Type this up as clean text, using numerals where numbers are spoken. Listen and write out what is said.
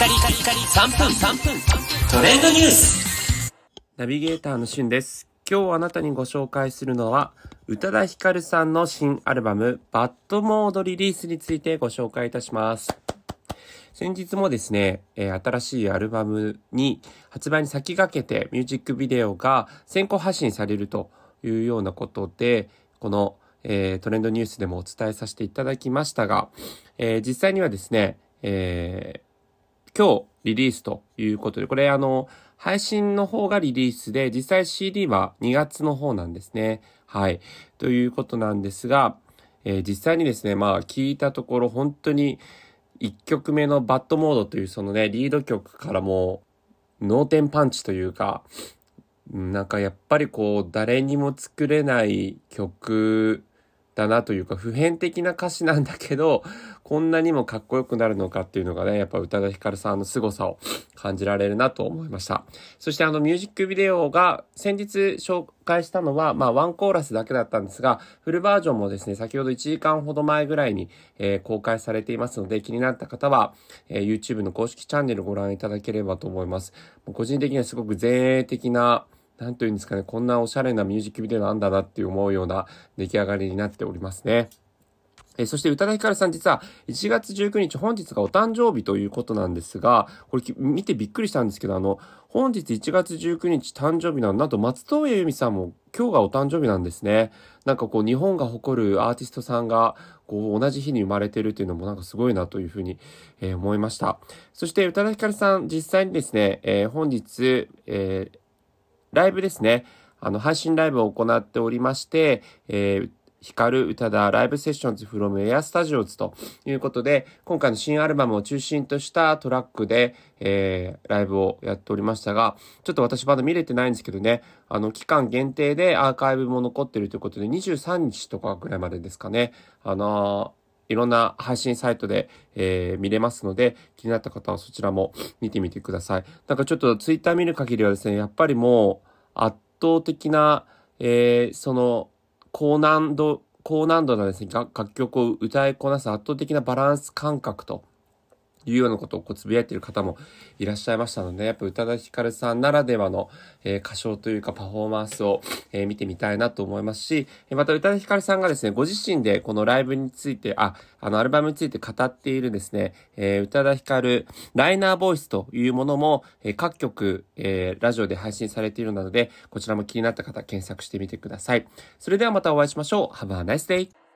3分トレンドニュースナビゲーターのしゅんです。今日あなたにご紹介するのは宇多田ヒカルさんの新アルバム Bad Mode リリースについてご紹介いたします。先日もですね、新しいアルバムに発売に先駆けてミュージックビデオが先行配信されるというようなことで、このトレンドニュースでもお伝えさせていただきましたが、実際にはですね、今日リリースということで、これ配信の方がリリースで、実際 CD は2月の方なんですね。はい。ということなんですが、実際にですね、聞いたところ本当に1曲目のバッドモードというそのね、リード曲からもう脳天パンチというか、なんかやっぱりこう誰にも作れない曲だなというか、普遍的な歌詞なんだけどこんなにもかっこよくなるのかっていうのがね、やっぱ宇多田ヒカルさんの凄さを感じられるなと思いました。そしてミュージックビデオが先日紹介したのはワンコーラスだけだったんですが、フルバージョンもですね、先ほど1時間ほど前ぐらいに、公開されていますので、気になった方は、YouTube の公式チャンネルをご覧いただければと思います。個人的にはすごく前衛的な、なんというんですかね、こんなおしゃれなミュージックビデオなんだなって思うような出来上がりになっておりますね。そして宇多田ヒカルさん、実は1月19日本日がお誕生日ということなんですが、これ見てびっくりしたんですけど、本日1月19日誕生日なの、なんと松任谷由実さんも今日がお誕生日なんですね。なんかこう日本が誇るアーティストさんがこう同じ日に生まれてるっていうのもなんかすごいなというふうに、思いました。そして宇多田ヒカルさん、実際にですね、本日、ライブですね、配信ライブを行っておりまして、ヒカル宇多田ライブセッションズフロムエアスタジオズということで、今回の新アルバムを中心としたトラックで、ライブをやっておりましたが、ちょっと私まだ見れてないんですけどね、期間限定でアーカイブも残っているということで、23日とかぐらいまでですかね、いろんな配信サイトで、見れますので、気になった方はそちらも見てみてください。なんかちょっとツイッター見る限りはですね、やっぱりもう圧倒的な、その高難度なですね、楽曲を歌いこなす圧倒的なバランス感覚というようなことをこうつぶやいている方もいらっしゃいましたので、やっぱ宇多田ヒカルさんならではの、歌唱というかパフォーマンスを、見てみたいなと思いますし、また宇多田ヒカルさんがですね、ご自身でこのライブについて、アルバムについて語っているですね、宇多田ヒカルライナーボイスというものも、各曲、ラジオで配信されているので、こちらも気になった方検索してみてください。それではまたお会いしましょう。Have a nice day!